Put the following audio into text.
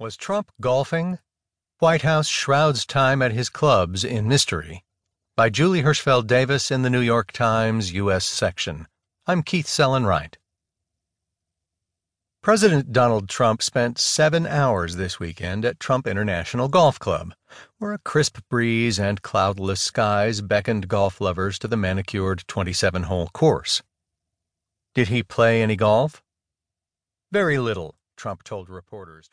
Was Trump golfing? White House shrouds time at his clubs in mystery. By Julie Hirschfeld Davis in The New York Times, U.S. section. I'm Keith Sellon-Wright. President Donald Trump spent 7 hours this weekend at Trump International Golf Club, where a crisp breeze and cloudless skies beckoned golf lovers to the manicured 27-hole course. Did he play any golf? Very little, Trump told reporters.